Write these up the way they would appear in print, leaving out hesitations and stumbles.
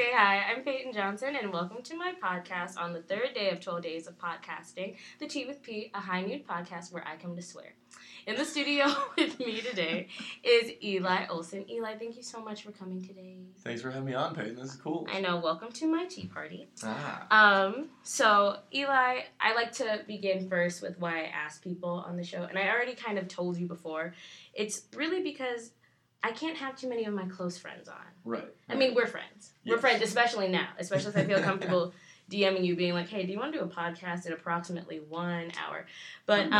Okay, hi, I'm Peyton Johnson, and welcome to my podcast on the third day of 12 Days of Podcasting, The Tea with Pete, a high-nude podcast where I come to swear. In the studio with me today is Eli Olson. Eli, thank you so much for coming today. Thanks for having me on, Peyton. This is cool. I know. Welcome to my tea party. So, Eli, I like to begin first with why I ask people on the show, and I already kind of told you before. It's really because I can't have too many of my close friends on. Right. I mean, we're friends. Yes. We're friends, especially now. Especially if I feel comfortable DMing you, being like, hey, do you want to do a podcast in approximately 1 hour? But,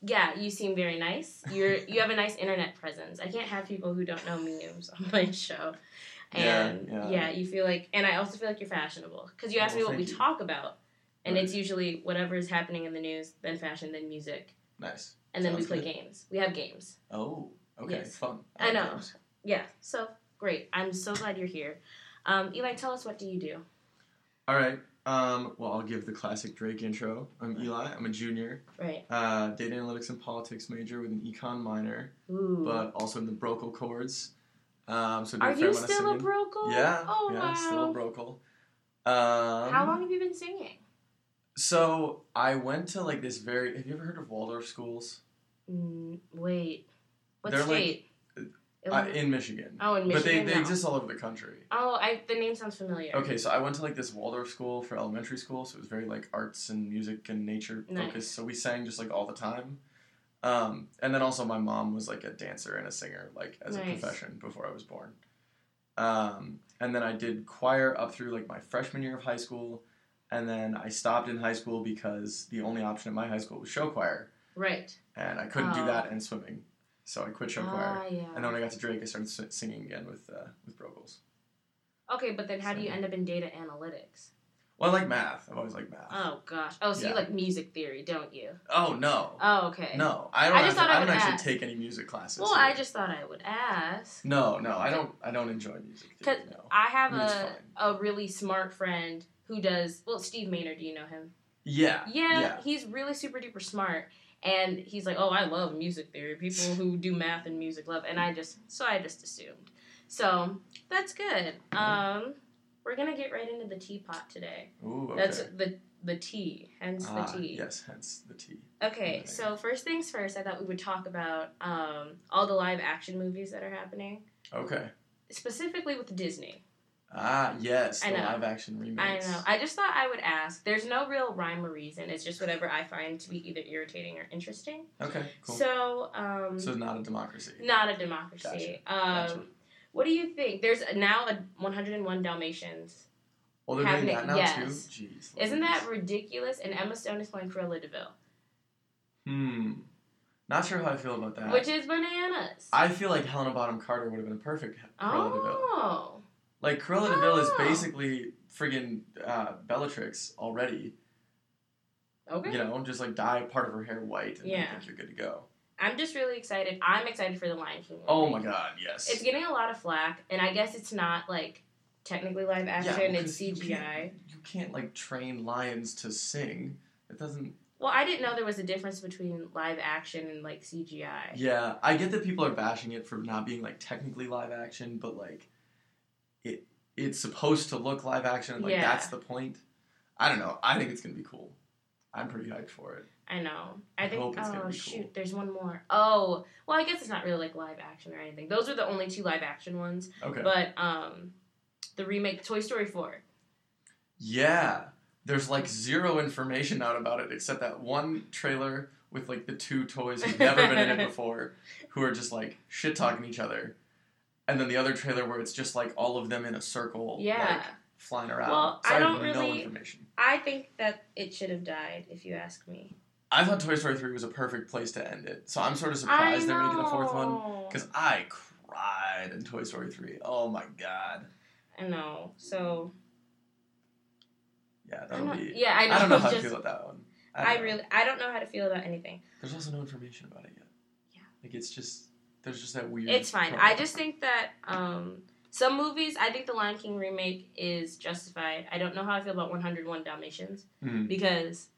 yeah, you seem very nice. You have a nice internet presence. I can't have people who don't know memes on my show. And, yeah, you feel like, and I also feel like you're fashionable. Because you ask me what we talk about, and it's usually whatever is happening in the news, then fashion, then music. Nice. And then we play games. We have games. Oh, okay, yes. Fun. I know. Games. Yeah, so great. I'm so glad you're here. Eli, tell us, what do you do? All right. Well, I'll give the classic Drake intro. I'm Eli. I'm a junior. Right. Data analytics and politics major with an econ minor, but also in the brocal chords. So are you still a brocal? Yeah. Oh, yeah, wow. I'm still a brocal. How long have you been singing? So I went to like this very. Have you ever heard of Waldorf schools? Wait. What they're state? Like, in Michigan. Oh, in Michigan. But they exist all over the country. Oh, the name sounds familiar. Okay, so I went to like this Waldorf school for elementary school, so it was very like arts and music and nature focused. So we sang just like all the time. And then also my mom was like a dancer and a singer like as a profession before I was born. And then I did choir up through like my freshman year of high school. And then I stopped in high school because the only option at my high school was show choir. Right. And I couldn't do that and swimming. So I quit show choir, and then when I got to Drake, I started singing again with brocals. Okay, but then how do you end up in data analytics? Well, I like math. I've always liked math. Oh, gosh. Oh, so you like music theory, don't you? Oh, no. Oh, okay. No, I don't actually take any music classes. Well, I just thought I would ask. No, I don't enjoy music theory, no. I have a really smart friend who does, well, Steve Maynard, do you know him? Yeah, he's really super-duper smart. And he's like, oh, I love music theory. People who do math and music love. And I just assumed. So, that's good. We're going to get right into the teapot today. Ooh, okay. That's the tea, hence the tea. Yes, hence the tea. Okay, so first things first, I thought we would talk about all the live action movies that are happening. Okay. Specifically with Disney. Ah, yes, the live action remakes. I know. I just thought I would ask. There's no real rhyme or reason. It's just whatever I find to be either irritating or interesting. Okay, cool. So, so not a democracy. Not a democracy. Gotcha. What do you think? There's now a 101 Dalmatians. Oh, they're doing that now too? Jeez. Isn't that ridiculous? And Emma Stone is playing Cruella de Vil. Not sure how I feel about that. Which is bananas. I feel like Helena Bonham Carter would have been a perfect Cruella de Vil. Oh. Like, Cruella de Vil is basically friggin' Bellatrix already. Okay. You know, just, like, dye part of her hair white, and I think you're good to go. I'm just really excited. I'm excited for the Lion King movie. Oh, my God, yes. It's getting a lot of flack, and I guess it's not, like, technically live action. Yeah, well, it's CGI. You can't, like, train lions to sing. It doesn't... Well, I didn't know there was a difference between live action and, like, CGI. Yeah, I get that people are bashing it for not being, like, technically live action, but, like... It's supposed to look live action, like that's the point. I don't know. I think it's gonna be cool. I'm pretty hyped for it. I know. I hope it's gonna be cool. Shoot, there's one more. Oh, well, I guess it's not really like live action or anything. Those are the only two live action ones. Okay. But the remake, Toy Story 4. Yeah, there's like zero information out about it except that one trailer with like the two toys who've never been in it before, who are just like shit talking each other. And then the other trailer where it's just, like, all of them in a circle, like, flying around. Well, so I have no information. I think that it should have died, if you ask me. I thought Toy Story 3 was a perfect place to end it, so I'm sort of surprised they're making a fourth one, because I cried in Toy Story 3. Oh, my God. I know, so... Yeah, I know. I don't know how to feel about that one. I don't know how to feel about anything. There's also no information about it yet. Yeah. Like, it's just... There's just that weird... It's fine. I just think that some movies... I think the Lion King remake is justified. I don't know how I feel about 101 Dalmatians. Because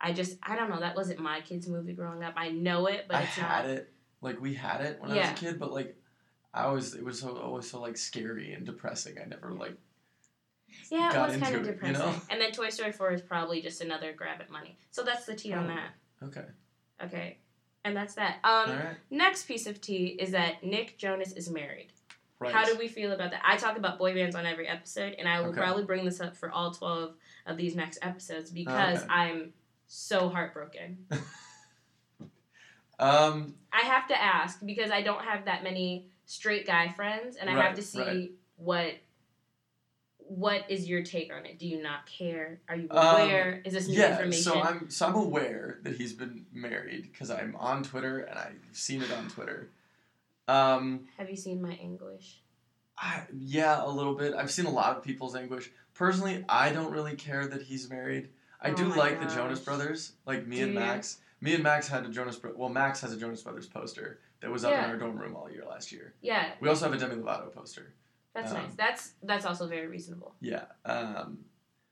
I just... I don't know. That wasn't my kid's movie growing up. I know it, but it's not... I had it. Like, we had it when I was a kid, but, like, it was always so, like, scary and depressing. I never, like... Yeah, it was kind of depressing. You know? And then Toy Story 4 is probably just another grab at money. So that's the tea on that. Okay. Okay. And that's that. All right. Next piece of tea is that Nick Jonas is married. Right. How do we feel about that? I talk about boy bands on every episode, and I will probably bring this up for all 12 of these next episodes because I'm so heartbroken. I have to ask because I don't have that many straight guy friends, and I have to see what is your take on it? Do you not care? Are you aware? Is this new information? So I'm aware that he's been married because I'm on Twitter and I've seen it on Twitter. Have you seen my anguish? Yeah, a little bit. I've seen a lot of people's anguish. Personally, I don't really care that he's married. I do like the Jonas Brothers, like me and Max. Me and Max had a Max has a Jonas Brothers poster that was up in our dorm room all year last year. Yeah. We also have a Demi Lovato poster. That's nice. That's also very reasonable. Yeah.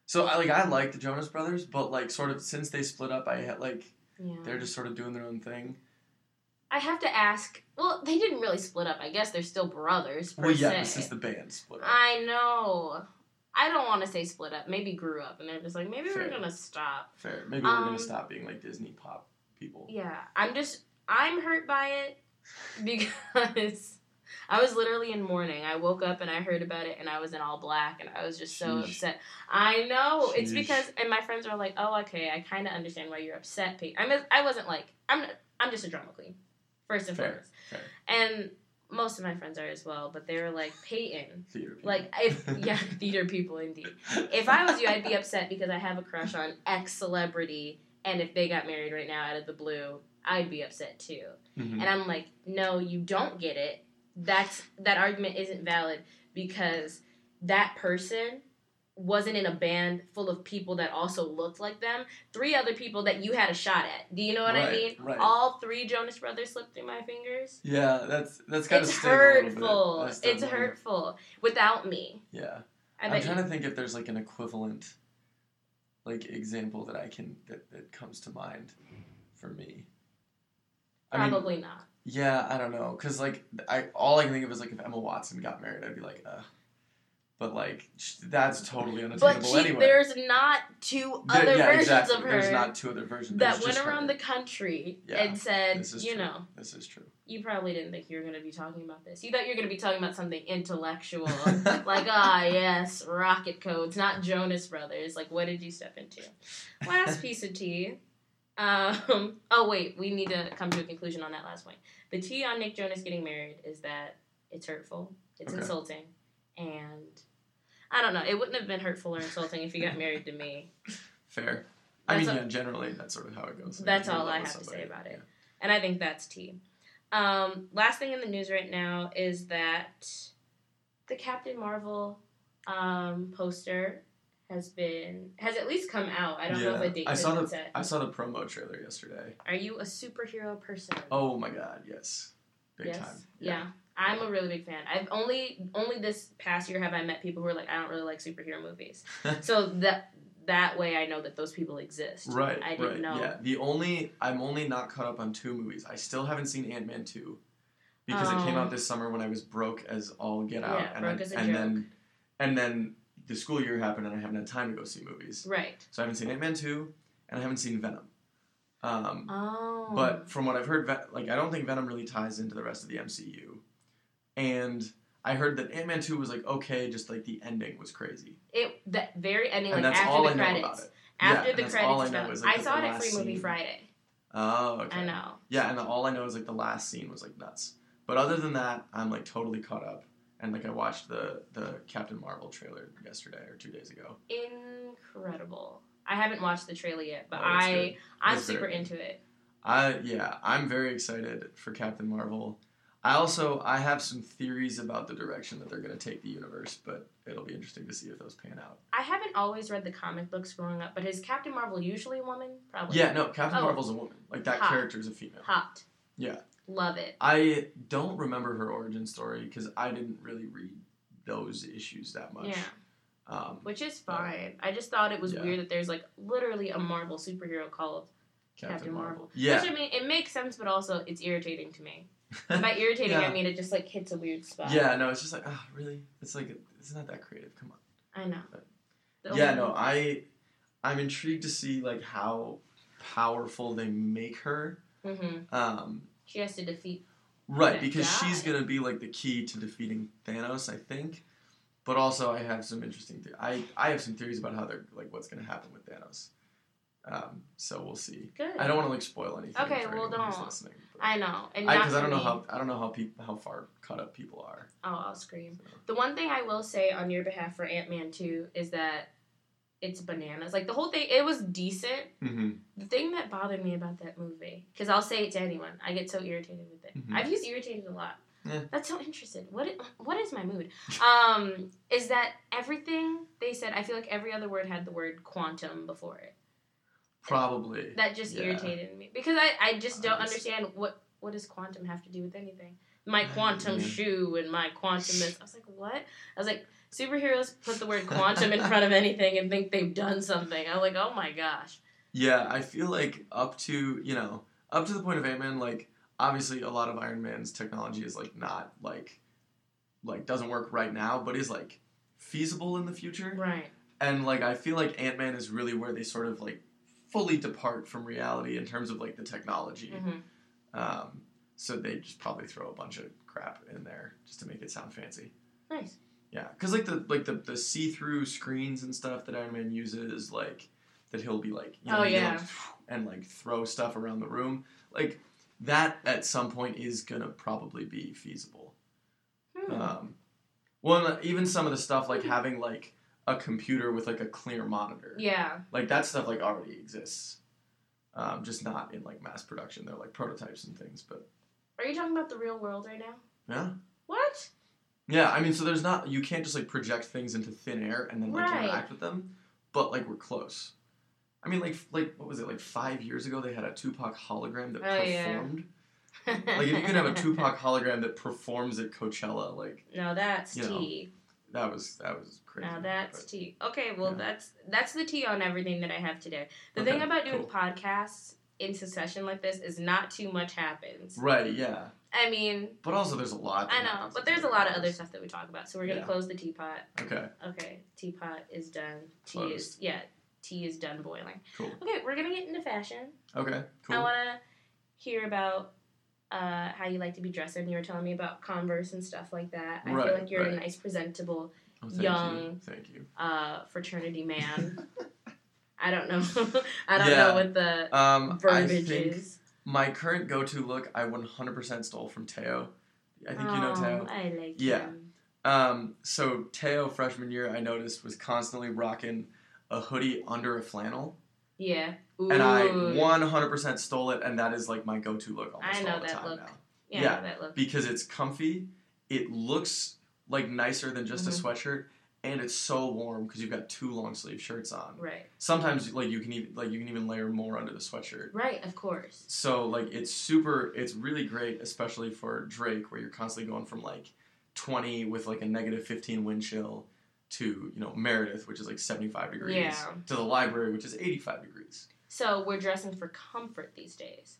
So I like the Jonas Brothers, but like sort of since they split up, they're just sort of doing their own thing. I have to ask. Well, they didn't really split up. I guess they're still brothers. This is the band split up. I know. I don't want to say split up. Maybe grew up, and they're just like maybe we're gonna stop. Fair. Maybe we're gonna stop being like Disney pop people. Yeah. I'm hurt by it because. I was literally in mourning. I woke up and I heard about it and I was in all black and I was just so upset. I know. Sheesh. It's because, and my friends are like, oh, okay, I kind of understand why you're upset, Pete. I'm just a drama queen, first and foremost. Fair. And most of my friends are as well, but they were like, Peyton. Theater people. Theater people indeed. If I was you, I'd be upset because I have a crush on X celebrity and if they got married right now out of the blue, I'd be upset too. Mm-hmm. And I'm like, no, you don't get it. That argument isn't valid because that person wasn't in a band full of people that also looked like them. 3 other people that you had a shot at. Do you know what I mean? Right. All 3 Jonas Brothers slipped through my fingers. Yeah, that's got to sting a little bit. It's hurtful. Without me. Yeah. I'm trying to think if there's like an equivalent like example that I can that comes to mind for me. Probably not. Yeah, I don't know, because, like, all I can think of is, like, if Emma Watson got married, I'd be like, ugh. But, like, that's totally unattainable anyway. But there's not 2 other versions of her. There's not 2 other versions. That went around the country and said, you know. This is true. You probably didn't think you were going to be talking about this. You thought you were going to be talking about something intellectual. Like, yes, rocket codes, not Jonas Brothers. Like, what did you step into? Last piece of tea. We need to come to a conclusion on that last point. The tea on Nick Jonas getting married is that it's hurtful, it's insulting, and I don't know, it wouldn't have been hurtful or insulting if he got married to me. Fair. Generally, that's sort of how it goes. That's all I have to say about it. Yeah. And I think that's tea. Last thing in the news right now is that the Captain Marvel poster has at least come out. I don't know if a date has been set. I saw the promo trailer yesterday. Are you a superhero person? Oh my god, yes. Big time. Yeah. I'm a really big fan. I've only this past year have I met people who are like, I don't really like superhero movies. So that way I know that those people exist. Right. I didn't know. Yeah. I'm only not caught up on 2 movies. I still haven't seen Ant-Man 2 because it came out this summer when I was broke as all get out. Yeah, broke as a joke. And then the school year happened and I haven't had time to go see movies. Right. So I haven't seen Ant-Man 2 and I haven't seen Venom. But from what I've heard, I don't think Venom really ties into the rest of the MCU. And I heard that Ant-Man 2 was like, okay, just like the ending was crazy. The very ending, and like after the credits. After the credits. I saw it at Free Movie Friday. Oh, okay. I know. Yeah, and all I know is like the last scene was like nuts. But other than that, I'm like totally caught up. And, I watched the Captain Marvel trailer yesterday or 2 days ago. Incredible. I haven't watched the trailer yet, but I'm super into it. I'm very excited for Captain Marvel. I have some theories about the direction that they're going to take the universe, but it'll be interesting to see if those pan out. I haven't always read the comic books growing up, but is Captain Marvel usually a woman? Probably. Yeah, no, Captain Marvel's a woman. Like, that character's a female. Hot. Yeah. Love it. I don't remember her origin story because I didn't really read those issues that much. Yeah. Which is fine. I just thought it was weird that there's literally a Marvel superhero called Captain Marvel. Yeah. Which, I mean, it makes sense, but also it's irritating to me. And by irritating, I mean it just hits a weird spot. Yeah, no, it's just really? It's not that creative. Come on. I know. I'm intrigued to see like how powerful they make her. Mm-hmm. She has to defeat. Right, because she's gonna be like the key to defeating Thanos, I think. But also, I have some interesting. I have some theories about how they're like what's gonna happen with Thanos. So we'll see. Good. I don't want to like spoil anything. Okay, well don't. I know, and because I don't know how far caught up people are. Oh, I'll scream. So. The one thing I will say on your behalf for Ant-Man 2 is that it's bananas. Like the whole thing, it was decent. Mm-hmm. The thing that bothered me about that movie, because I'll say it to anyone, I get so irritated with it. Mm-hmm. I've used irritated a lot. Yeah. That's so interesting. What is my mood? Is that everything they said? I feel like every other word had the word quantum before it. Probably. That just irritated me. Because I just don't understand what does quantum have to do with anything? My quantum shoe and my quantum this. I was like, what? I was like, superheroes put the word quantum in front of anything and think they've done something. I'm like, oh my gosh. Yeah, I feel like up to the point of Ant-Man, like, obviously a lot of Iron Man's technology is like not like doesn't work right now, but is like feasible in the future. Right. And like I feel like Ant-Man is really where they sort of like fully depart from reality in terms of like the technology. Mm-hmm. So they just probably throw a bunch of crap in there just to make it sound fancy. Nice. Yeah, because the see-through screens and stuff that Iron Man uses, like that he'll be like, and like throw stuff around the room, like that at some point is gonna probably be feasible. Well, even some of the stuff like having like a computer with, like, a clear monitor. Yeah. Like, that stuff, like, already exists. Just not in, like, mass production. They're, like, prototypes and things, but... Are you talking about the real world right now? Yeah. What? Yeah, I mean, so there's not... You can't just, like, project things into thin air and then, like, interact with them. But, like, we're close. I mean, like what was it? Like, 5 years ago, they had a Tupac hologram that performed. Yeah. Like, if you could have a Tupac hologram that performs at Coachella, like... No, that's tea. That was crazy. Now that's tea. Okay, well that's the tea on everything that I have today. The thing about doing podcasts in succession like this is not too much happens. Right, yeah. I mean... But also there's a lot. I know, but there's a lot of other stuff that we talk about, so we're going to close the teapot. Okay. Okay, teapot is done. Closed. Tea is done boiling. Cool. Okay, we're going to get into fashion. Okay, cool. I want to hear about... how you like to be dressed, and you were telling me about Converse and stuff like that. I feel like you're a nice, presentable, young fraternity man. I don't know. I don't know what the verbiage is. My current go-to look, I 100% stole from Teo. I think you know Teo. I like him. Yeah. So Teo, freshman year, I noticed was constantly rocking a hoodie under a flannel. Yeah. Ooh. And I 100% stole it, and that is, like, my go-to look almost all the time look. Now. Yeah, I know that look. Because it's comfy, it looks, like, nicer than just a sweatshirt, and it's so warm because you've got two long-sleeve shirts on. Right. Sometimes, like, you can even layer more under the sweatshirt. Right, of course. So, like, it's really great, especially for Drake, where you're constantly going from, like, 20 with, like, a negative 15 wind chill to, you know, Meredith, which is, like, 75 degrees, to the library, which is 85 degrees. So we're dressing for comfort these days.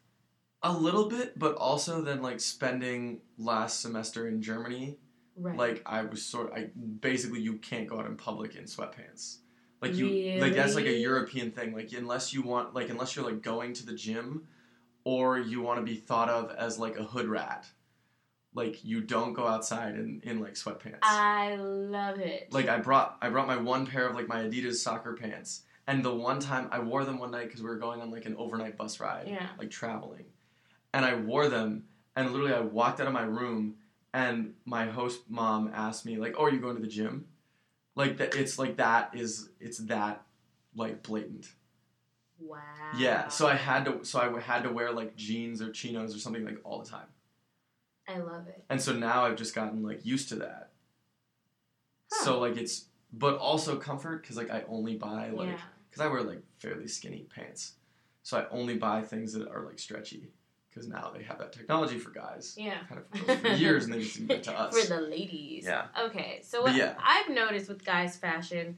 A little bit, but also then, like, spending last semester in Germany, like, basically, you can't go out in public in sweatpants. Like, like, that's, like, a European thing. Like, unless you're, like, going to the gym, or you want to be thought of as, like, a hood rat. Like, you don't go outside in like, sweatpants. I love it. Like, I brought my one pair of, like, my Adidas soccer pants. And the one time, I wore them one night because we were going on, like, an overnight bus ride. Yeah. Like, traveling. And I wore them, and literally I walked out of my room, and my host mom asked me, like, oh, are you going to the gym? Like, it's that blatant. Wow. Yeah, so I had to wear, like, jeans or chinos or something, like, all the time. I love it. And so now I've just gotten, like, used to that. Huh. So, like, it's... But also comfort, because, like, I only buy, like... Because I wear, like, fairly skinny pants. So I only buy things that are, like, stretchy. Because now they have that technology for guys. Yeah. Kind of for years, and they just didn't get to us. For the ladies. Yeah. Okay, so what I've noticed with guys' fashion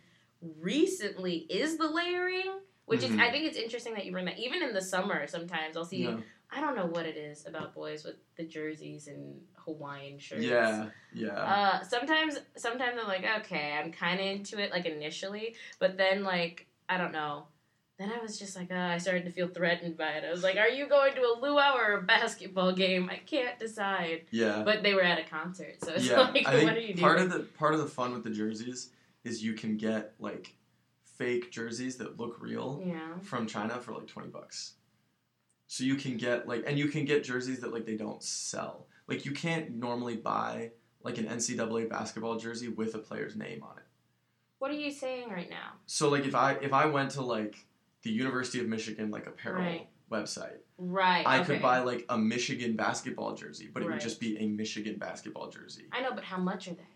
recently is the layering, which is... I think it's interesting that you bring that. Even in the summer, sometimes I'll see... I don't know what it is about boys with the jerseys and Hawaiian shirts. Yeah, yeah. Sometimes I'm like, okay, I'm kind of into it, like, initially, but then, like, I don't know. Then I was just like, I started to feel threatened by it. I was like, are you going to a luau or a basketball game? I can't decide. Yeah. But they were at a concert, so it's like, I think what are you doing? Part of the fun with the jerseys is you can get, like, fake jerseys that look real from China for, like, $20. So you can get, like, and you can get jerseys that, like, they don't sell. Like, you can't normally buy, like, an NCAA basketball jersey with a player's name on it. What are you saying right now? So, like, if I went to, like, the University of Michigan, like, apparel website. Right. I could buy, like, a Michigan basketball jersey, but it would just be a Michigan basketball jersey. I know, but how much are they?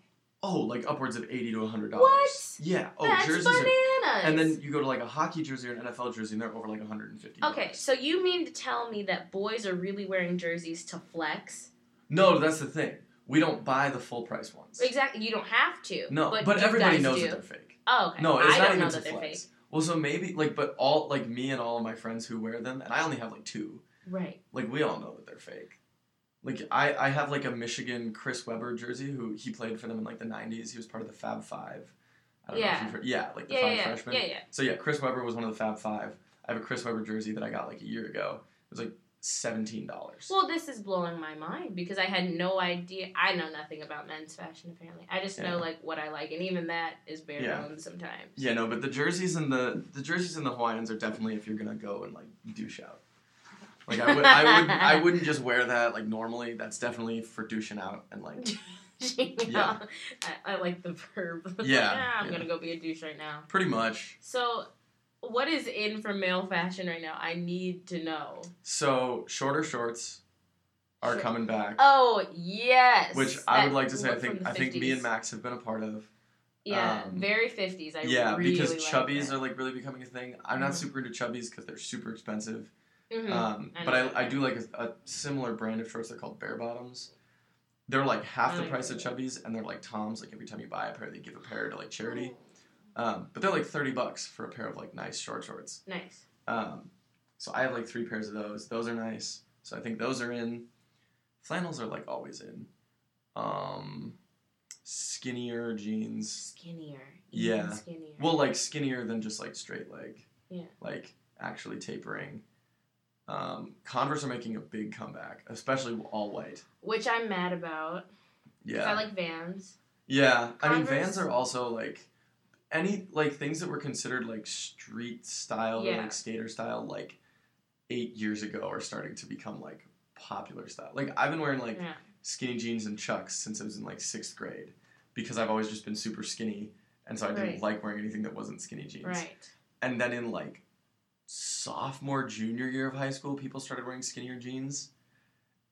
Oh, like, upwards of $80 to $100. What? Yeah. Oh, that's jerseys bananas. And then you go to, like, a hockey jersey or an NFL jersey, and they're over, like, $150. Okay, so you mean to tell me that boys are really wearing jerseys to flex? No, that's the thing. We don't buy the full-price ones. Exactly. You don't have to. No, but everybody knows that they're fake. Oh, okay. No, it's not even to flex. Well, so maybe, like, but all, like, me and all of my friends who wear them, and I only have, like, two. Right. Like, we all know that they're fake. Like, I have, like, a Michigan Chris Webber jersey who he played for them in, like, the 90s. He was part of the Fab Five. I don't know if you've heard, like the five freshmen. Yeah, yeah. So, yeah, Chris Webber was one of the Fab Five. I have a Chris Webber jersey that I got, like, a year ago. It was, like, $17. Well, this is blowing my mind because I had no idea. I know nothing about men's fashion, apparently. I just know, like, what I like, and even that is bare bones sometimes. Yeah, no, but the jerseys and the Hawaiians are definitely if you're going to go and, like, douche out. Like, I wouldn't just wear that, like, normally. That's definitely for douching out and, like... Yeah. I like the verb. I'm gonna go be a douche right now. Pretty much. So, what is in for male fashion right now? I need to know. So, shorter shorts are coming back. Oh, yes. Which I would like to say I think me and Max have been a part of. Yeah, very 50s. I really because Chubbies are, like, really becoming a thing. I'm not super into Chubbies because they're super expensive. Mm-hmm. I do like a similar brand of shorts. They're called bare bottoms. They're, like, half the price of Chubbies, and they're, like, Toms. Like, every time you buy a pair, they give a pair to, like, charity. But they're, like, $30 for a pair of, like, nice short shorts. Nice. So I have, like, 3 pairs of those. Those are nice. So I think those are in. Flannels are, like, always in. Skinnier jeans. Skinnier. Yeah. Skinnier. Well, like, skinnier than just, like, straight leg. Yeah. Like, actually tapering. Converse are making a big comeback, especially all white. Which I'm mad about. Yeah. Because I like Vans. Yeah. Converse. I mean, Vans are also, like, any, like, things that were considered, like, street style or, like, skater style, like, 8 years ago are starting to become, like, popular style. Like, I've been wearing, like, skinny jeans and Chucks since I was in, like, 6th grade because I've always just been super skinny, and so I didn't like wearing anything that wasn't skinny jeans. Right. And then in, like... sophomore, junior year of high school, people started wearing skinnier jeans,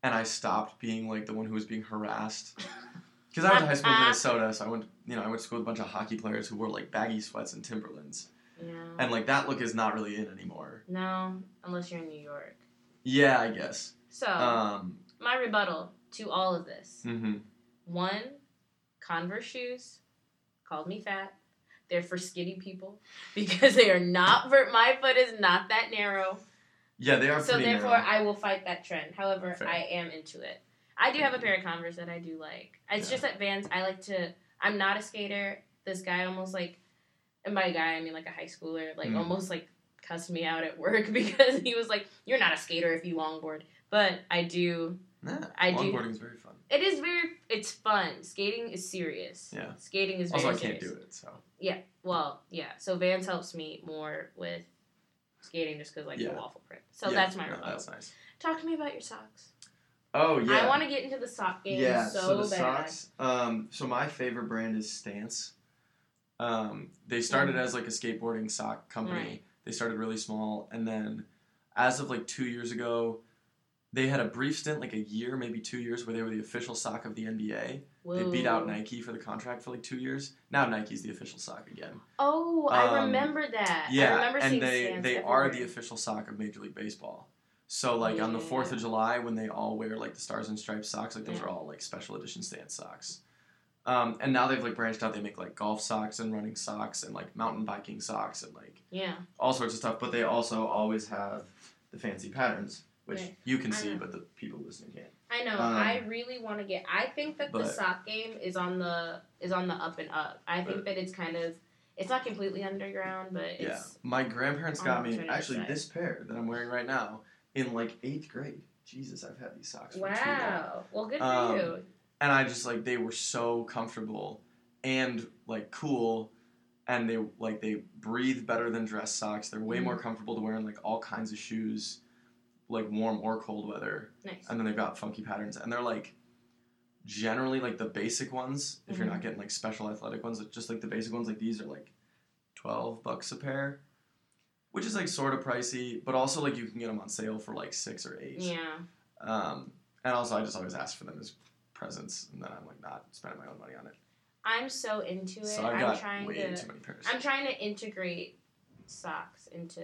and I stopped being, like, the one who was being harassed, because I went to high school in Minnesota, so I went to school with a bunch of hockey players who wore, like, baggy sweats and Timberlands, and, like, that look is not really in anymore. No, unless you're in New York. Yeah, I guess. So, my rebuttal to all of this. Mm-hmm. 1, Converse shoes, called me fat. They're for skinny people because they are not. My foot is not that narrow. Yeah, they are. So therefore, narrow. I will fight that trend. However, fair. I am into it. I do have a pair of Converse that I do like. It's just that Vans. I like to. I'm not a skater. This guy almost like, and by guy I mean like a high schooler, like almost like cussed me out at work because he was like, "You're not a skater if you longboard." But I do. Nah, longboarding is very fun. It is very. It's fun. Skating is serious. Yeah. Skating is very serious. Also, I can't do it, so. Yeah. Well, yeah. So Vans helps me more with skating just because, like, the waffle print. So that's my rebuttal. That's nice. Talk to me about your socks. Oh, yeah. I want to get into the sock game so bad. Socks, so my favorite brand is Stance. They started as, like, a skateboarding sock company. Right. They started really small. And then as of, like, 2 years ago... they had a brief stint, like a year, maybe 2 years, where they were the official sock of the NBA. Whoa. They beat out Nike for the contract for like 2 years. Now Nike's the official sock again. Oh, I remember that. Yeah, I remember seeing they are the official sock of Major League Baseball. So like on the 4th of July when they all wear like the Stars and Stripes socks, like those are all like special edition Stance socks. And now they've like branched out. They make like golf socks and running socks and like mountain biking socks and like all sorts of stuff. But they also always have the fancy patterns. Which you can see, but the people listening can't. I know. I really want to get. I think that the sock game is on the up and up. I think that it's kind of. It's not completely underground, but it's... Yeah. My grandparents got me, actually, this pair that I'm wearing right now in, like, 8th grade. Jesus, I've had these socks for too long. Wow. Well, good for you. And I just, like, they were so comfortable and, like, cool. And they breathe better than dress socks. They're way more comfortable to wear in, like, all kinds of shoes, like, warm or cold weather. Nice. And then they've got funky patterns. And they're, like... Generally, like, the basic ones, if you're not getting, like, special athletic ones, just, like, the basic ones, like, these are, like, $12 a pair, which is, like, sort of pricey, but also, like, you can get them on sale for, like, 6 or 8. Yeah. And also, I just always ask for them as presents, and then I'm, like, not spending my own money on it. I'm so into it. So I've got too many pairs. I'm trying to integrate socks into...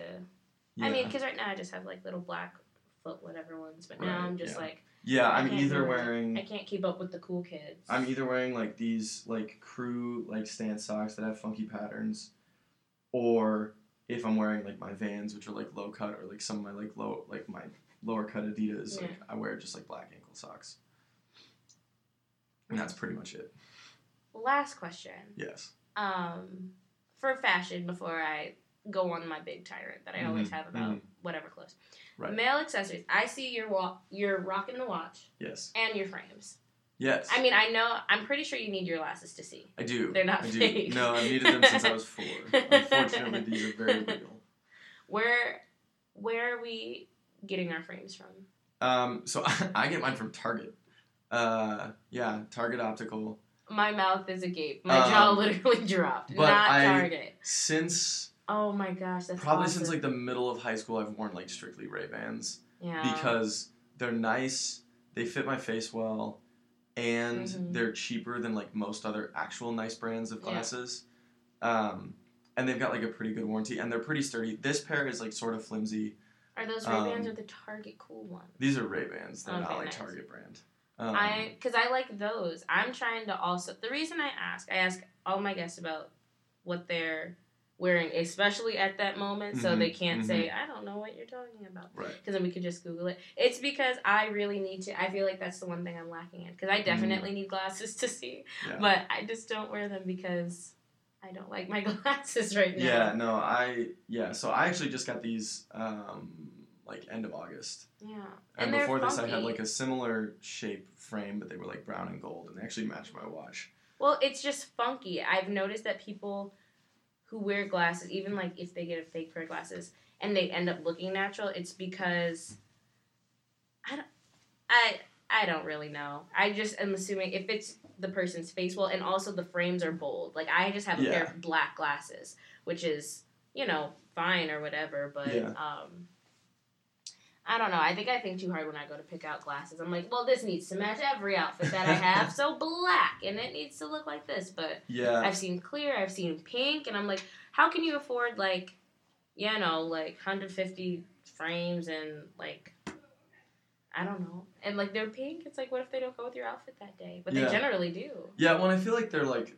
Yeah. I mean, because right now I just have, like, little black foot whatever ones, but now I'm just, like... Yeah, I'm either wearing... I can't keep up with the cool kids. I'm either wearing, like, these, like, crew, like, Stance socks that have funky patterns, or if I'm wearing, like, my Vans, which are, like, low-cut, or, like, some of my, like, my lower-cut Adidas, like, I wear just, like, black ankle socks. And that's pretty much it. Last question. Yes. For fashion, before I go on my big tirade that I always have about whatever clothes... Right. Male accessories. I see you're rocking the watch. Yes. And your frames. Yes. I mean, I know, I'm pretty sure you need your glasses to see. I do. They're not fake. Do. No, I've needed them since I was 4. Unfortunately, these are very real. Where are we getting our frames from? So I get mine from Target. Target Optical. My mouth is agape. My jaw literally dropped. But not Target. Since... Oh my gosh, that's probably awesome. Since like the middle of high school, I've worn like strictly Ray-Bans. Yeah. Because they're nice, they fit my face well, and they're cheaper than like most other actual nice brands of glasses. Yeah. And they've got like a pretty good warranty, and they're pretty sturdy. This pair is like sort of flimsy. Are those Ray-Bans or the Target cool ones? These are Ray-Bans. They're not like nice. Target brand. Because I like those. I'm trying to also. The reason I ask all my guests about what they're wearing, especially at that moment, so they can't say, I don't know what you're talking about. Right. Because then we could just Google it. It's because I really need to, I feel like that's the one thing I'm lacking in, because I definitely need glasses to see, but I just don't wear them because I don't like my glasses right now. Yeah, no, so I actually just got these, like, end of August. Yeah. And before this, I had, like, a similar shape frame, but they were, like, brown and gold, and they actually matched my watch. Well, it's just funky. I've noticed that people... who wear glasses, even, like, if they get a fake pair of glasses, and they end up looking natural, it's because, I don't really know. I just am assuming if it's the person's face, well, and also the frames are bold. Like, I just have a pair of black glasses, which is, you know, fine or whatever, but, I don't know. I think too hard when I go to pick out glasses. I'm like, well, this needs to match every outfit that I have, so black, and it needs to look like this. But I've seen clear, I've seen pink, and I'm like, how can you afford, like, you know, like, 150 frames and, like, I don't know. And, like, they're pink. It's like, what if they don't go with your outfit that day? But they generally do. Yeah, well, I feel like they're, like,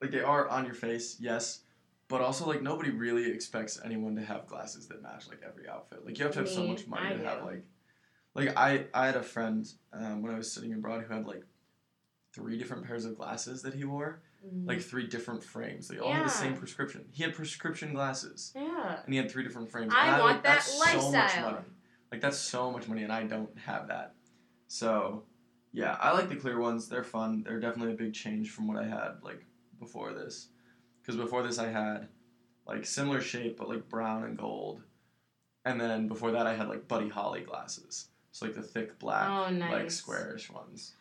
they are on your face, yes. But also, like, nobody really expects anyone to have glasses that match, like, every outfit. Like, you have to have so much money to have, like... Like, I had a friend when I was studying abroad who had, like, 3 different pairs of glasses that he wore. Mm-hmm. Like, 3 different frames. They all had the same prescription. He had prescription glasses. Yeah. And he had 3 different frames. I want like, that lifestyle. That's so much money. Like, that's so much money, and I don't have that. So, yeah, I like the clear ones. They're fun. They're definitely a big change from what I had, like, before this. Because before this I had, like, similar shape, but, like, brown and gold. And then before that I had, like, Buddy Holly glasses. So, like, the thick black, like, squarish ones.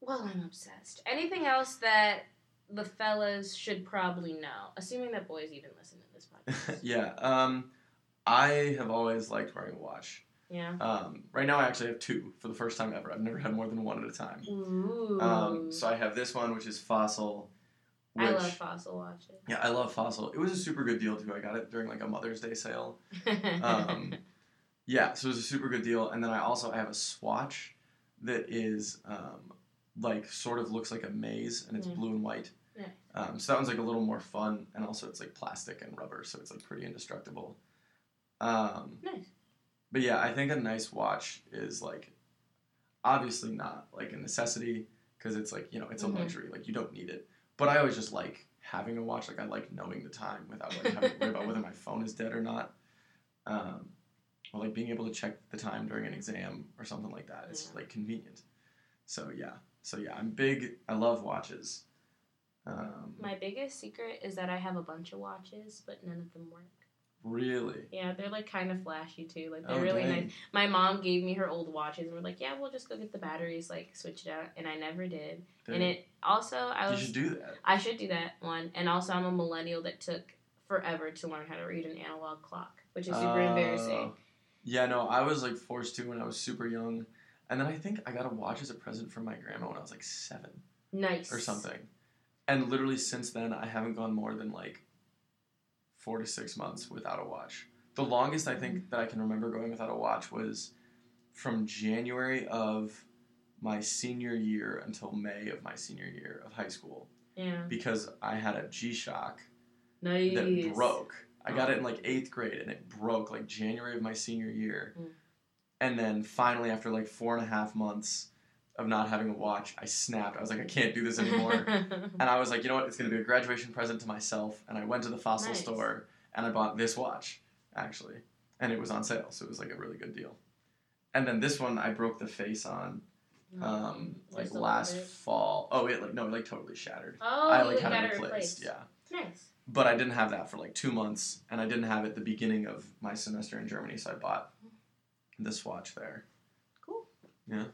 Well, I'm obsessed. Anything else that the fellas should probably know? Assuming that boys even listen to this podcast. Yeah. I have always liked wearing a watch. Yeah. Right now I actually have 2 for the first time ever. I've never had more than one at a time. Ooh. So I have this one, which is Fossil. Which, I love Fossil watches. Yeah, I love Fossil. It was a super good deal, too. I got it during, like, a Mother's Day sale. So it was a super good deal. And then I have a swatch that is, like, sort of looks like a maze, and it's blue and white. Yeah. So that one's, like, a little more fun, and also it's, like, plastic and rubber, so it's, like, pretty indestructible. Nice. But, yeah, I think a nice watch is, like, Obviously not like a necessity because it's like, you know, it's a luxury. Like you don't need it. But I always just like having a watch. Like I like knowing the time without like having to worry about whether my phone is dead or not. Or like being able to check the time during an exam or something like that. It's like convenient. So yeah, I'm big. I love watches. My biggest secret is that I have a bunch of watches, but none of them work. Really? Yeah, they're like kind of flashy too. Like they're really nice. My mom gave me her old watches and we're like, yeah, we'll just go get the batteries, like switch it out, and I never did. Dang. And it also you should do that. I should do that one. And also I'm a millennial that took forever to learn how to read an analog clock, which is super embarrassing. Yeah, no, I was like forced to when I was super young. And then I think I got a watch as a present from my grandma when I was like 7. Nice. Or something. And literally since then, I haven't gone more than like 4 to 6 months without a watch. The longest I think that I can remember going without a watch was from January of my senior year until May of my senior year of high school. Yeah. Because I had a G-Shock that broke. I got it in like 8th grade and it broke like January of my senior year. Mm. And then finally after like 4.5 months of not having a watch, I snapped. I was like, I can't do this anymore. And I was like, you know what? It's going to be a graduation present to myself. And I went to the Fossil store and I bought this watch, actually. And it was on sale, so it was like a really good deal. And then this one I broke the face on like last fall. Oh, it like it totally shattered. Oh, I like had it replaced. Yeah. Nice. But I didn't have that for like 2 months, and I didn't have it the beginning of my semester in Germany, so I bought this watch there. Cool. Yeah.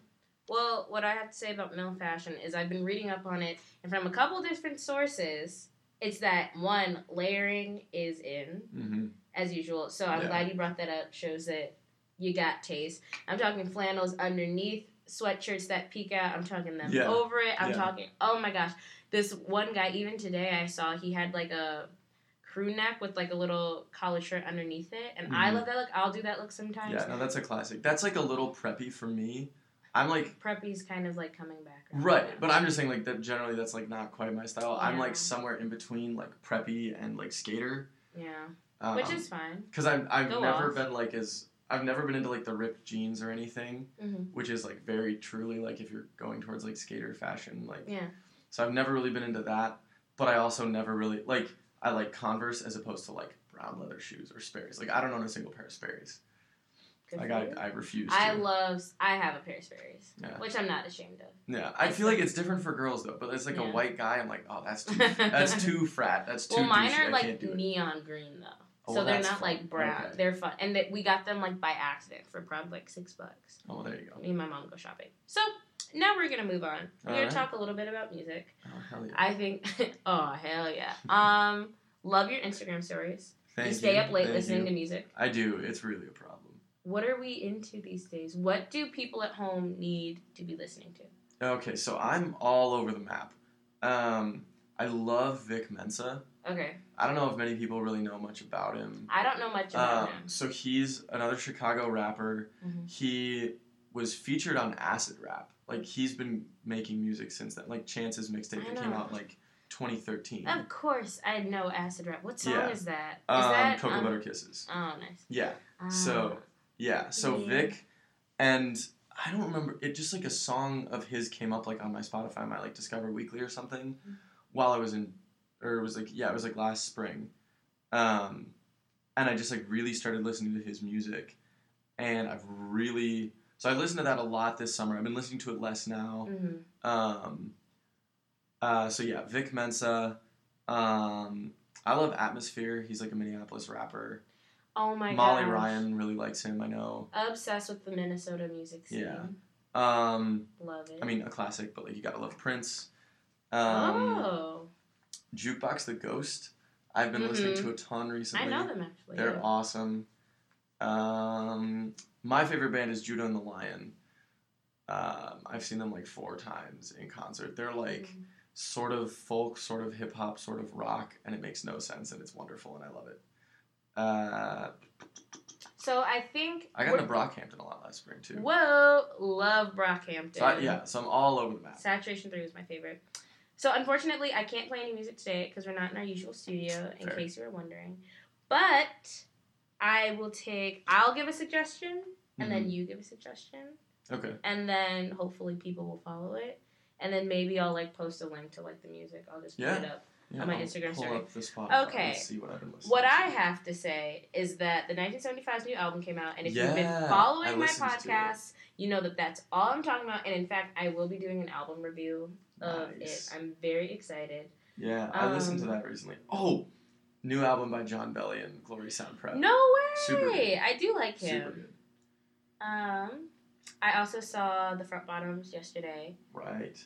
Well, what I have to say about male fashion is I've been reading up on it, and from a couple different sources, it's that, one, layering is in, as usual. So I'm glad you brought that up. Shows that you got taste. I'm talking flannels underneath, sweatshirts that peek out. I'm talking them over it. I'm talking, oh my gosh. This one guy, even today I saw, he had like a crew neck with like a little collared shirt underneath it. And I love that look. I'll do that look sometimes. Yeah, no, that's a classic. That's like a little preppy for me. I'm like preppy's kind of like coming back. Right, but I'm just saying like that generally that's like not quite my style. Yeah. I'm like somewhere in between like preppy and like skater. Yeah, which is fine. Because I've never been like I've never been into like the ripped jeans or anything, which is like very truly like if you're going towards like skater fashion like. Yeah. So I've never really been into that, but I also never really like I like Converse as opposed to like brown leather shoes or Sperry's. Like I don't own a single pair of Sperry's. Like I refuse to. I have a pair of Sperry's, which I'm not ashamed of. Yeah, I feel like it's different for girls though, but it's like a white guy. I'm like, oh, that's too frat. That's too. Well, mine douchey. Are like neon green though, so they're not like brown. Okay. They're fun, and we got them like by accident for probably like $6. Oh, well, there you go. Me and my mom go shopping. So now we're gonna move on. We're gonna talk a little bit about music. Oh hell yeah! I think. Oh hell yeah! Love your Instagram stories. Thank you. You stay up late listening to music. I do. It's really a problem. What are we into these days? What do people at home need to be listening to? Okay, so I'm all over the map. I love Vic Mensa. Okay. I don't know if many people really know much about him. I don't know much about him. So he's another Chicago rapper. Mm-hmm. He was featured on Acid Rap. Like, he's been making music since then. Like, Chance's mixtape that came out, like, 2013. Of course I know Acid Rap. What song is that? Is that Cocoa Butter Kisses. Oh, nice. Yeah. Vic, and I don't remember, it just, like, a song of his came up, like, on my Spotify, my, like, Discover Weekly or something, while I was in, or it was, like, yeah, it was, like, last spring, and I just, like, really started listening to his music, and I've really, so I listened to that a lot this summer. I've been listening to it less now, Vic Mensa, I love Atmosphere, he's, like, a Minneapolis rapper. Oh my god. Molly Ryan really likes him, I know. Obsessed with the Minnesota music scene. Yeah. Love it. I mean, a classic, but like you gotta love Prince. Jukebox the Ghost. I've been listening to a ton recently. I know them actually. They're awesome. My favorite band is Judah and the Lion. I've seen them like 4 times in concert. They're like sort of folk, sort of hip hop, sort of rock, and it makes no sense and it's wonderful and I love it. So I think I got into Brockhampton a lot last spring too. Whoa, love Brockhampton. So so I'm all over the map. Saturation 3 was my favorite. So unfortunately, I can't play any music today because we're not in our usual studio. In case you were wondering, but I'll give a suggestion and then you give a suggestion Okay. And then hopefully people will follow it. And then maybe I'll, like, post a link to, like, the music. I'll just put it up on my Instagram story. Pull up the Spotify and see what I've been listening to. I have to say is that the 1975's new album came out, and if you've been following my podcast, you know that that's all I'm talking about. And, in fact, I will be doing an album review of it. I'm very excited. Yeah, I listened to that recently. Oh, new album by John Belly and Glory Sound Prep. No way! Super good. I do like him. Super good. I also saw the Front Bottoms yesterday. Right.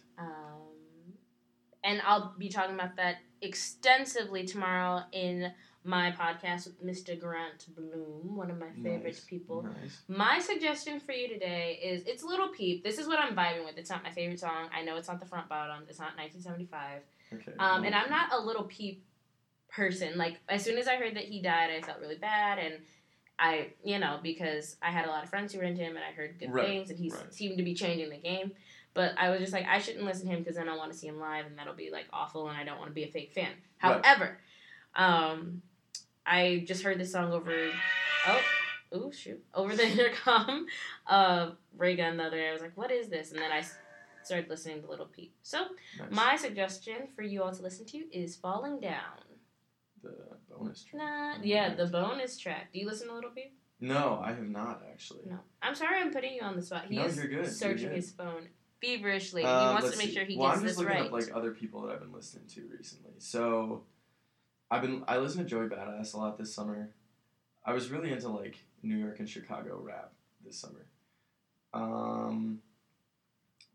And I'll be talking about that extensively tomorrow in my podcast with Mr. Grant Bloom, one of my favorite people. Nice. My suggestion for you today is, it's Lil Peep. This is what I'm vibing with. It's not my favorite song. I know it's not the Front Bottoms. It's not 1975. Okay. And I'm not a Lil Peep person. Like, as soon as I heard that he died, I felt really bad, and I, you know, because I had a lot of friends who were into him, and I heard good things, and he seemed to be changing the game. But I was just like, I shouldn't listen to him because then I want to see him live, and that'll be, like, awful, and I don't want to be a fake fan. However, I just heard this song over the intercom of Ray Gun the other day. I was like, what is this? And then I started listening to Lil Peep. So my suggestion for you all to listen to is Falling Down. The bonus track. The bonus track. Do you listen to Lil Peep? No, I have not, actually. No. I'm sorry I'm putting you on the spot. He's searching his phone feverishly. He wants to make sure he gets this right. I'm just looking up, like, other people that I've been listening to recently. So, I listened to Joey Badass a lot this summer. I was really into, like, New York and Chicago rap this summer.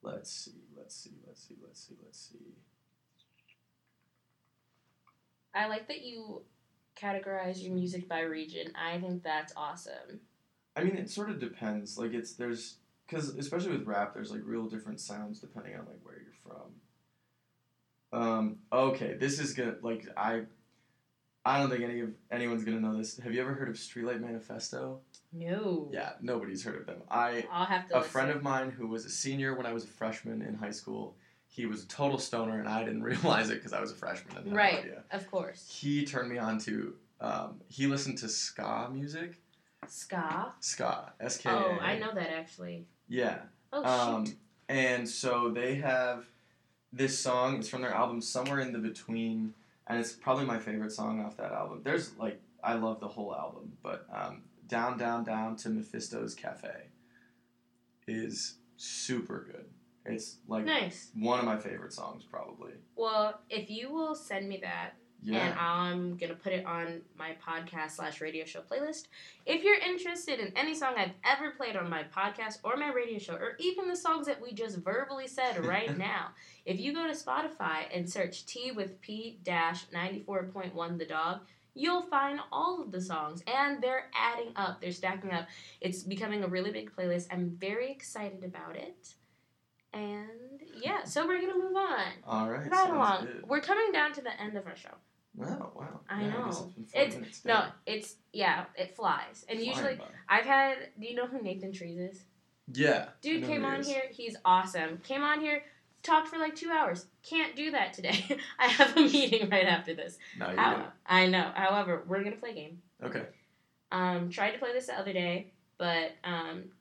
Let's see. I like that you categorize your music by region. I think that's awesome. I mean, it sort of depends. Like, because especially with rap, there's, like, real different sounds depending on, like, where you're from. Okay, this is gonna, like, I don't think anyone's gonna know this. Have you ever heard of Streetlight Manifesto? No. Yeah, nobody's heard of them. I'll have to listen. A friend of mine who was a senior when I was a freshman in high school, he was a total stoner, and I didn't realize it because I was a freshman. And had no idea. Of course. He turned me on to, he listened to ska music. Ska? Ska. S-K-A. Oh, I know that, actually. Yeah. Oh, shit. And so they have this song. It's from their album Somewhere in the Between, and it's probably my favorite song off that album. There's, like, I love the whole album, but Down, Down, Down to Mephisto's Cafe is super good. It's, like, one of my favorite songs, probably. Well, if you will send me that, and I'm going to put it on my podcast / radio show playlist. If you're interested in any song I've ever played on my podcast or my radio show, or even the songs that we just verbally said right now, if you go to Spotify and search T with P-94.1 The Dog, you'll find all of the songs, and they're adding up. They're stacking up. It's becoming a really big playlist. I'm very excited about it. And, so we're going to move on. All right. Right along. Good. We're coming down to the end of our show. Oh, wow. I know. It flies. And usually, do you know who Nathan Trees is? Yeah. Dude came on here. He's awesome. Came on here, talked for like 2 hours. Can't do that today. I have a meeting right after this. No, you don't. I know. However, we're going to play a game. Okay. Tried to play this the other day, but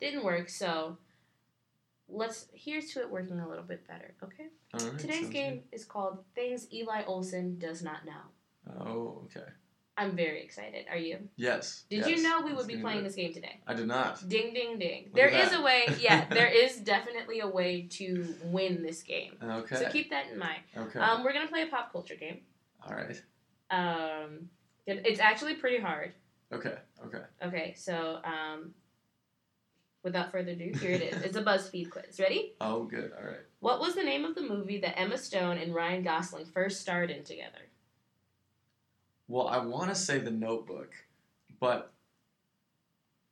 didn't work, so... Here's to it working a little bit better, okay? All right, today's game is called Things Eli Olson Does Not Know. Oh, okay. I'm very excited. Are you? Yes. Did you know we would be playing this game today? I did not. Ding, ding, ding. Look, there is a way. Yeah, there is definitely a way to win this game. Okay. So keep that in mind. Okay. We're going to play a pop culture game. All right. It's actually pretty hard. Okay. Okay, so... Without further ado, here it is. It's a BuzzFeed quiz. Ready? Oh, good. All right. What was the name of the movie that Emma Stone and Ryan Gosling first starred in together? Well, I want to say The Notebook, but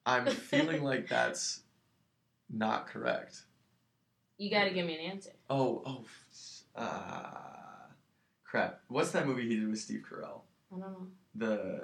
I'm feeling like that's not correct. You got to give me an answer. Crap. What's that movie he did with Steve Carell? I don't know.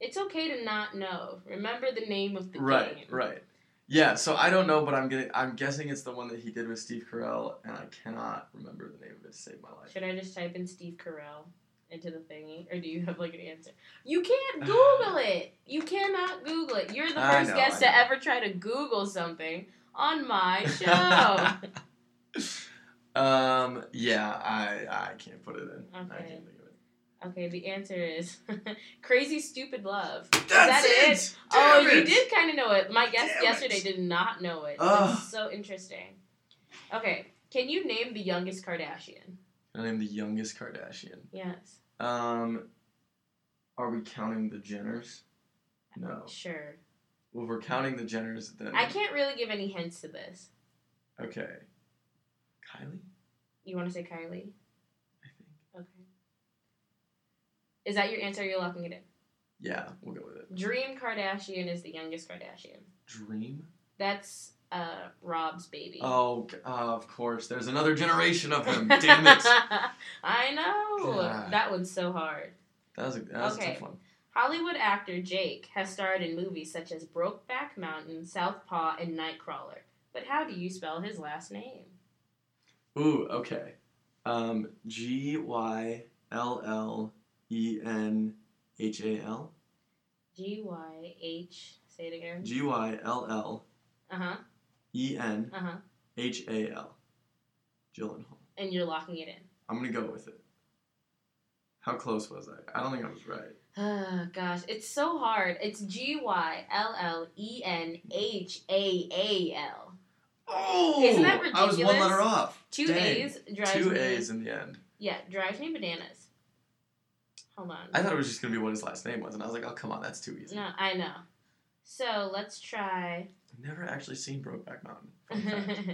It's okay to not know. Remember the name of the game. Right. Yeah, so I don't know, but I'm guessing it's the one that he did with Steve Carell, and I cannot remember the name of it to save my life. Should I just type in Steve Carell into the thingy? Or do you have, like, an answer? You can't Google it. You cannot Google it. You're the first guest to ever try to Google something on my show. Yeah, I can't put it in. Okay. I can't think of it. Okay, the answer is Crazy Stupid Love. That's Is that it? Oh, you did kind of know it. My guest yesterday did not know it. That's so interesting. Okay, can you name the youngest Kardashian? I am the youngest Kardashian. Yes. Are we counting the Jenners? No. Sure. Well, if we're counting the Jenners, then... I can't really give any hints to this. Okay. Kylie? You want to say Kylie? I think. Okay. Is that your answer or you're locking it in? Yeah, we'll go with it. Dream Kardashian is the youngest Kardashian. Dream? That's... Rob's baby. Oh, of course. There's another generation of him. Damn it. I know. God. That one's so hard. That was a tough one. Hollywood actor Jake has starred in movies such as Brokeback Mountain, Southpaw, and Nightcrawler. But how do you spell his last name? Ooh, okay. Gyllenhaal. G-Y-H. Say it again. G-Y-L-L. Uh-huh. E-N. Uh-huh. H-A-L. Gyllenhaal. And you're locking it in. I'm going to go with it. How close was I? I don't think I was right. Oh, gosh. It's so hard. It's G-Y-L-L-E-N-H-A-A-L. Oh! Isn't that ridiculous? I was one letter off. Two A's. Two A's in the end. Yeah. Drives me bananas. Hold on. I thought it was just going to be what his last name was, and I was like, oh, come on. That's too easy. No, I know. So, let's try... I've never actually seen Brokeback Mountain.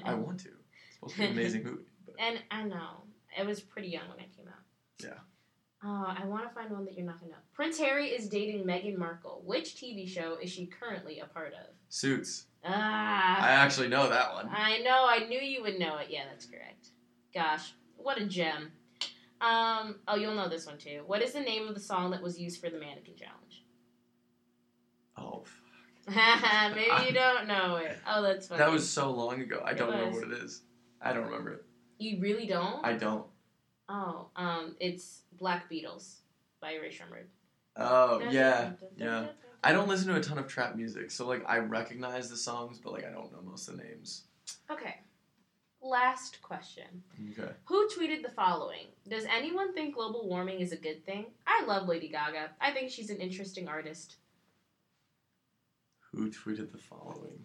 I want to. It's supposed to be an amazing movie. But. And I know. It was pretty young when it came out. Yeah. I want to find one that you're not going to know. Prince Harry is dating Meghan Markle. Which TV show is she currently a part of? Suits. Ah. I actually know that one. I know. I knew you would know it. Yeah, that's correct. Gosh. What a gem. Oh, you'll know this one, too. What is the name of the song that was used for the mannequin challenge? Oh, maybe you don't know it. Oh, that's funny. That was so long ago. I don't know what it is. I don't remember it. You really don't? I don't. Oh, it's Black Beatles by Ray Shremmerd. Oh, yeah. Yeah. I don't listen to a ton of trap music, so, like, I recognize the songs, but, like, I don't know most of the names. Okay. Last question. Okay. Who tweeted the following? Does anyone think global warming is a good thing? I love Lady Gaga. I think she's an interesting artist. Who tweeted the following?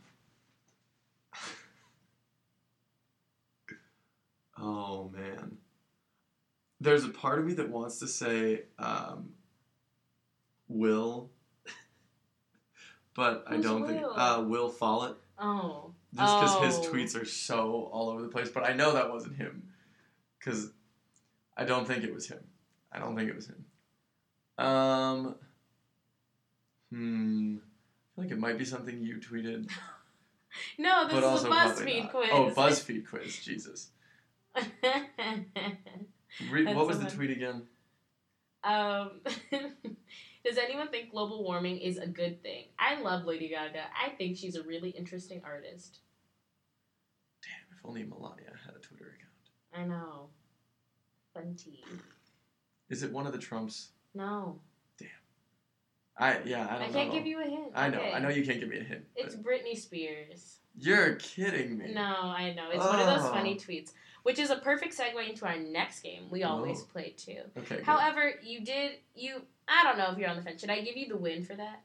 Oh, man. There's a part of me that wants to say, Will, but who's I don't Will? Think, Will Follett. Oh. Just because his tweets are so all over the place, but I know that wasn't him, because I don't think it was him. I feel like it might be something you tweeted. No, this is a BuzzFeed quiz. Oh, BuzzFeed quiz. Jesus. What was the tweet again? Does anyone think global warming is a good thing? I love Lady Gaga. I think she's a really interesting artist. Damn, if only Melania had a Twitter account. I know. Plenty. Is it one of the Trumps? No. I don't know. I can't give you a hint. I know. Okay. I know you can't give me a hint. It's Britney Spears. You're kidding me. No, I know. It's one of those funny tweets, which is a perfect segue into our next game we always play, too. Okay. However, good. I don't know if you're on the fence. Should I give you the win for that?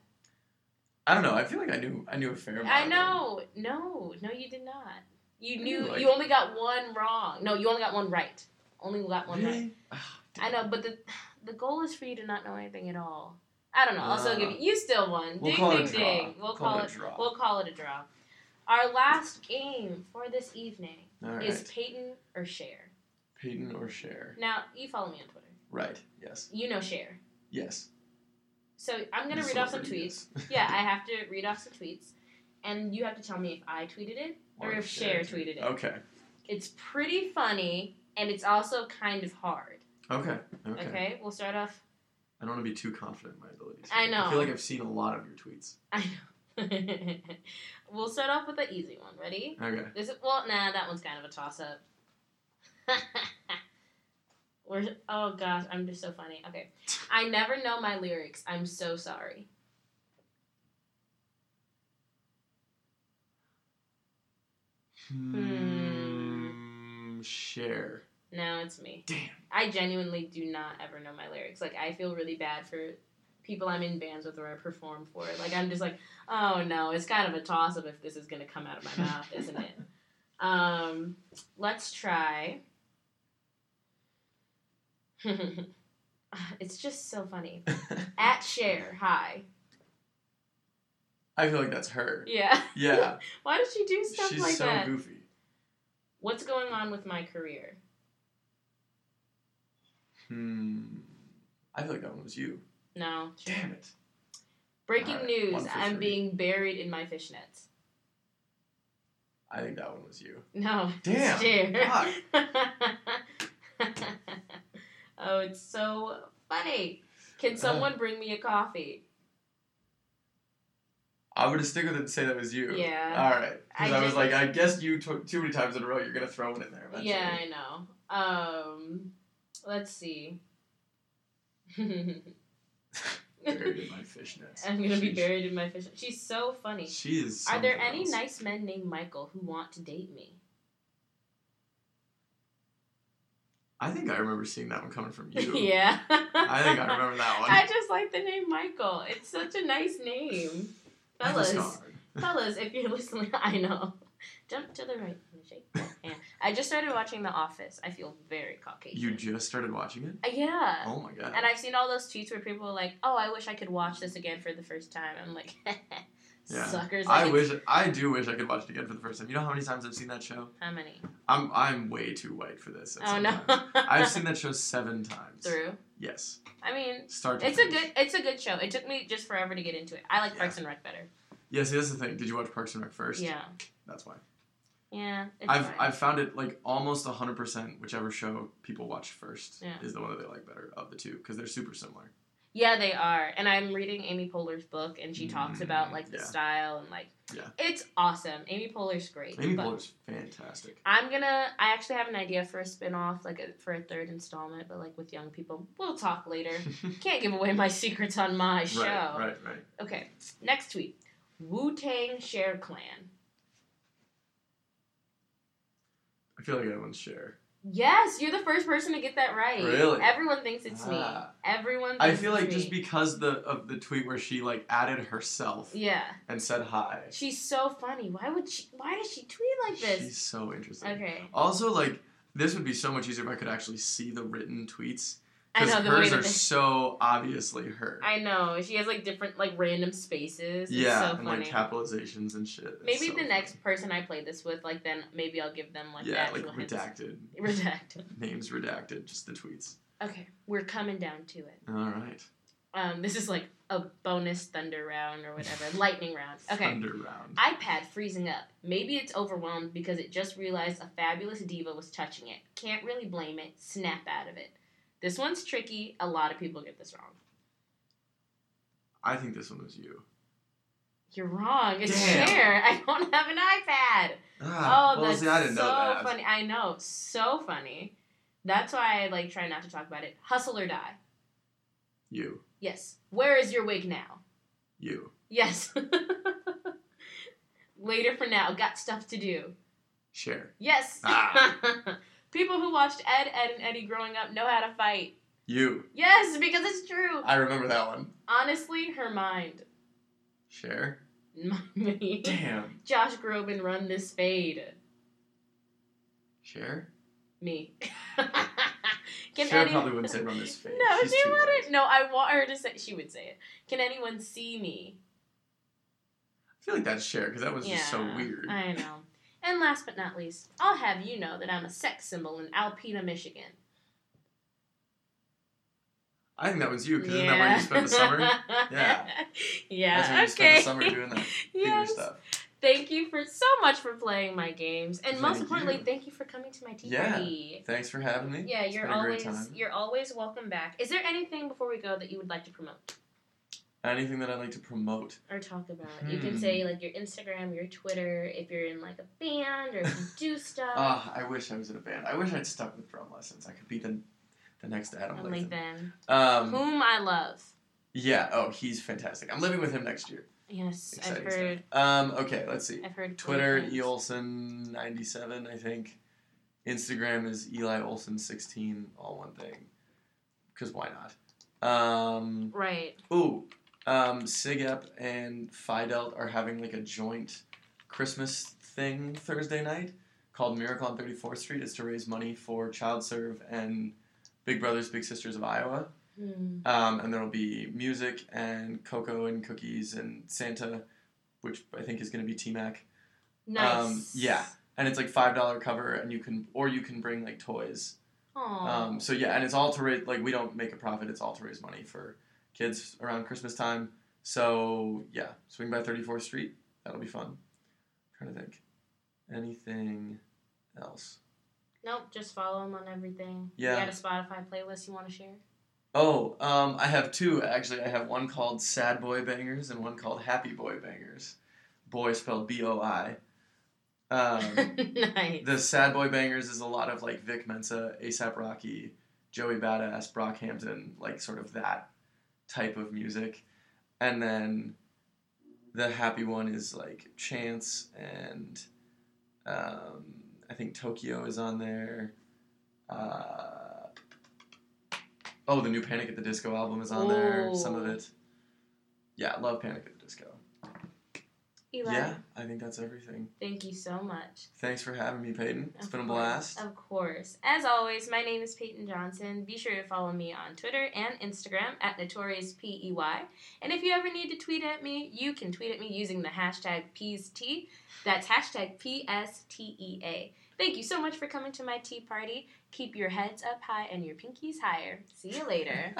I don't know. I feel like I knew a fair amount. I know. No, you did not. You only got one wrong. No, you only got one right. Really? Right. Oh, I know, but the goal is for you to not know anything at all. I don't know. I'll give you still won. Ding, ding, ding. We'll call it a draw. We'll call it a draw. Our last game for this evening is Peyton or Cher. Peyton or Cher. Now, you follow me on Twitter. Right. Yes. You know Cher. Yes. So I'm going to read off some tweets. Yeah, I have to read off some tweets. And you have to tell me if I tweeted it or if Cher tweeted it. Okay. It's pretty funny, and it's also kind of hard. Okay, we'll start off. I don't want to be too confident in my abilities. I know. I feel like I've seen a lot of your tweets. I know. We'll start off with an easy one. Ready? Okay. That one's kind of a toss-up. We're Oh, gosh. I'm just so funny. Okay. I never know my lyrics. I'm so sorry. Share. No, it's me. Damn. I genuinely do not ever know my lyrics. Like, I feel really bad for people I'm in bands with or I perform for. Like, I'm just like, oh, no. It's kind of a toss-up if this is going to come out of my mouth, isn't it? Let's try... It's just so funny. At Cher, hi. I feel like that's her. Yeah. Yeah. Why does she do stuff She's like so that? She's so goofy. What's going on with my career? I feel like that one was you. No. Sure. Damn it. Breaking news, I'm being buried in my fishnets. I think that one was you. No. Damn. Cher. Oh, it's so funny. Can someone bring me a coffee? I would have stuck with it and say that was you. Yeah. All right. Because I was like, I guess you too many times in a row, you're going to throw it in there eventually. Yeah, I know. Let's see. Buried in my fishnets. I'm going to be buried in my fishnets. She's so funny. She is so Are there any nice men named Michael who want to date me? I think I remember seeing that one coming from you. Yeah. I think I remember that one. I just like the name Michael. It's such a nice name. Fellas, if you're listening, I know. Jump to the right and shake your hand. I just started watching The Office. I feel very Caucasian. You just started watching it? Yeah. Oh, my God. And I've seen all those tweets where people are like, oh, I wish I could watch this again for the first time. I'm like, yeah. Suckers. I do wish I could watch it again for the first time. You know how many times I've seen that show? How many? I'm way too white for this. Oh no. I've seen that show 7 times. Through? Yes. I mean, it's a good show. It took me just forever to get into it. I like Parks and Rec better. Yeah, see, that's the thing. Did you watch Parks and Rec first? Yeah. That's why. Yeah. I've found it like almost 100% whichever show people watch first is the one that they like better of the two because they're super similar. Yeah, they are. And I'm reading Amy Poehler's book, and she talks about, like, the style, and, like, it's awesome. Amy Poehler's great. Amy Poehler's fantastic. I actually have an idea for a spinoff, like, for a third installment, but, like, with young people. We'll talk later. Can't give away my secrets on my show. Right. Okay, next tweet. Wu-Tang Cher Clan. I feel like that one's Cher. Yes, you're the first person to get that right. Really? Everyone thinks it's me. Everyone thinks I feel like it's just because of the tweet where she, like, added herself. Yeah. And said hi. She's so funny. Why does she tweet like this? She's so interesting. Okay. Also, like, this would be so much easier if I could actually see the written tweets. I know. Because hers are so obviously her. I know. She has, like, different, like, random spaces. It's so funny. And, like, capitalizations and shit. It's maybe so the next person I play this with, like, then maybe I'll give them, like, actual hints. Redacted. Names redacted. Just the tweets. Okay. We're coming down to it. All right. This is, like, a bonus thunder round or whatever. Lightning round. Okay. Thunder round. iPad freezing up. Maybe it's overwhelmed because it just realized a fabulous diva was touching it. Can't really blame it. Snap out of it. This one's tricky. A lot of people get this wrong. I think this one was you. You're wrong. It's Cher. I don't have an iPad. I didn't know that. Funny. I know. So funny. That's why I, like, try not to talk about it. Hustle or die. You. Yes. Where is your wig now? You. Yes. Later for now. Got stuff to do. Cher. Yes. People who watched Ed and Eddie growing up know how to fight. You. Yes, because it's true. I remember that one. Honestly, her mind. Cher? Me. Damn. Josh Groban, run this fade. Cher? Me. Cher probably wouldn't say run this fade. No, she wouldn't. No, I want her to say she would say it. Can anyone see me? I feel like that's Cher, because that was just so weird. I know. And last but not least, I'll have you know that I'm a sex symbol in Alpena, Michigan. I think that was you, because isn't that where you spent the summer? Yeah. Yeah, that's where you spent the summer doing that theater stuff. Thank you so much for playing my games. And most importantly, thank you for coming to my TV. Yeah, thanks for having me. Yeah, you're always welcome back. Is there anything before we go that you would like to promote? Anything that I'd like to promote. Or talk about. You can say, like, your Instagram, your Twitter, if you're in, like, a band, or if you do stuff. I wish I was in a band. I wish I'd stuck with drum lessons. I could be the The next Adam Latham. Whom I love. Yeah. Oh, he's fantastic. I'm living with him next year. Yes, exciting I've heard. Stuff. Okay, let's see. I've heard Twitter, E. Olson 97, I think. Instagram is Eli Olson 16, all one thing. Because why not? Right. Ooh, SIGEP and Fidelt are having like a joint Christmas thing Thursday night called Miracle on 34th Street. It's to raise money for ChildServe and Big Brothers Big Sisters of Iowa. Mm. And there'll be music and cocoa and cookies and Santa, which I think is going to be T-Mac. Nice. Yeah. And it's like $5 cover and you can bring like toys. Aww. So yeah, and it's all to raise, like we don't make a profit. It's all to raise money for kids around Christmas time. So yeah, swing by 34th Street. That'll be fun. I'm trying to think. Anything else? Nope. Just follow them on everything. Yeah. You got a Spotify playlist you want to share? Oh, I have two, actually. I have one called Sad Boy Bangers and one called Happy Boy Bangers. Boy spelled B-O-I. Nice. The Sad Boy Bangers is a lot of, like, Vic Mensa, A$AP Rocky, Joey Badass, Brockhampton, like, sort of that type of music. And then the happy one is, like, Chance and I think Tokyo is on there. The new Panic at the Disco album is on there, some of it. Yeah, love Panic at the Disco. Eli. Yeah, I think that's everything. Thank you so much. Thanks for having me, Peyton. It's been a blast. Of course. As always, my name is Peyton Johnson. Be sure to follow me on Twitter and Instagram at NotoriousPEY. And if you ever need to tweet at me, you can tweet at me using the hashtag PST. That's hashtag PSTEA. Thank you so much for coming to my tea party. Keep your heads up high and your pinkies higher. See you later.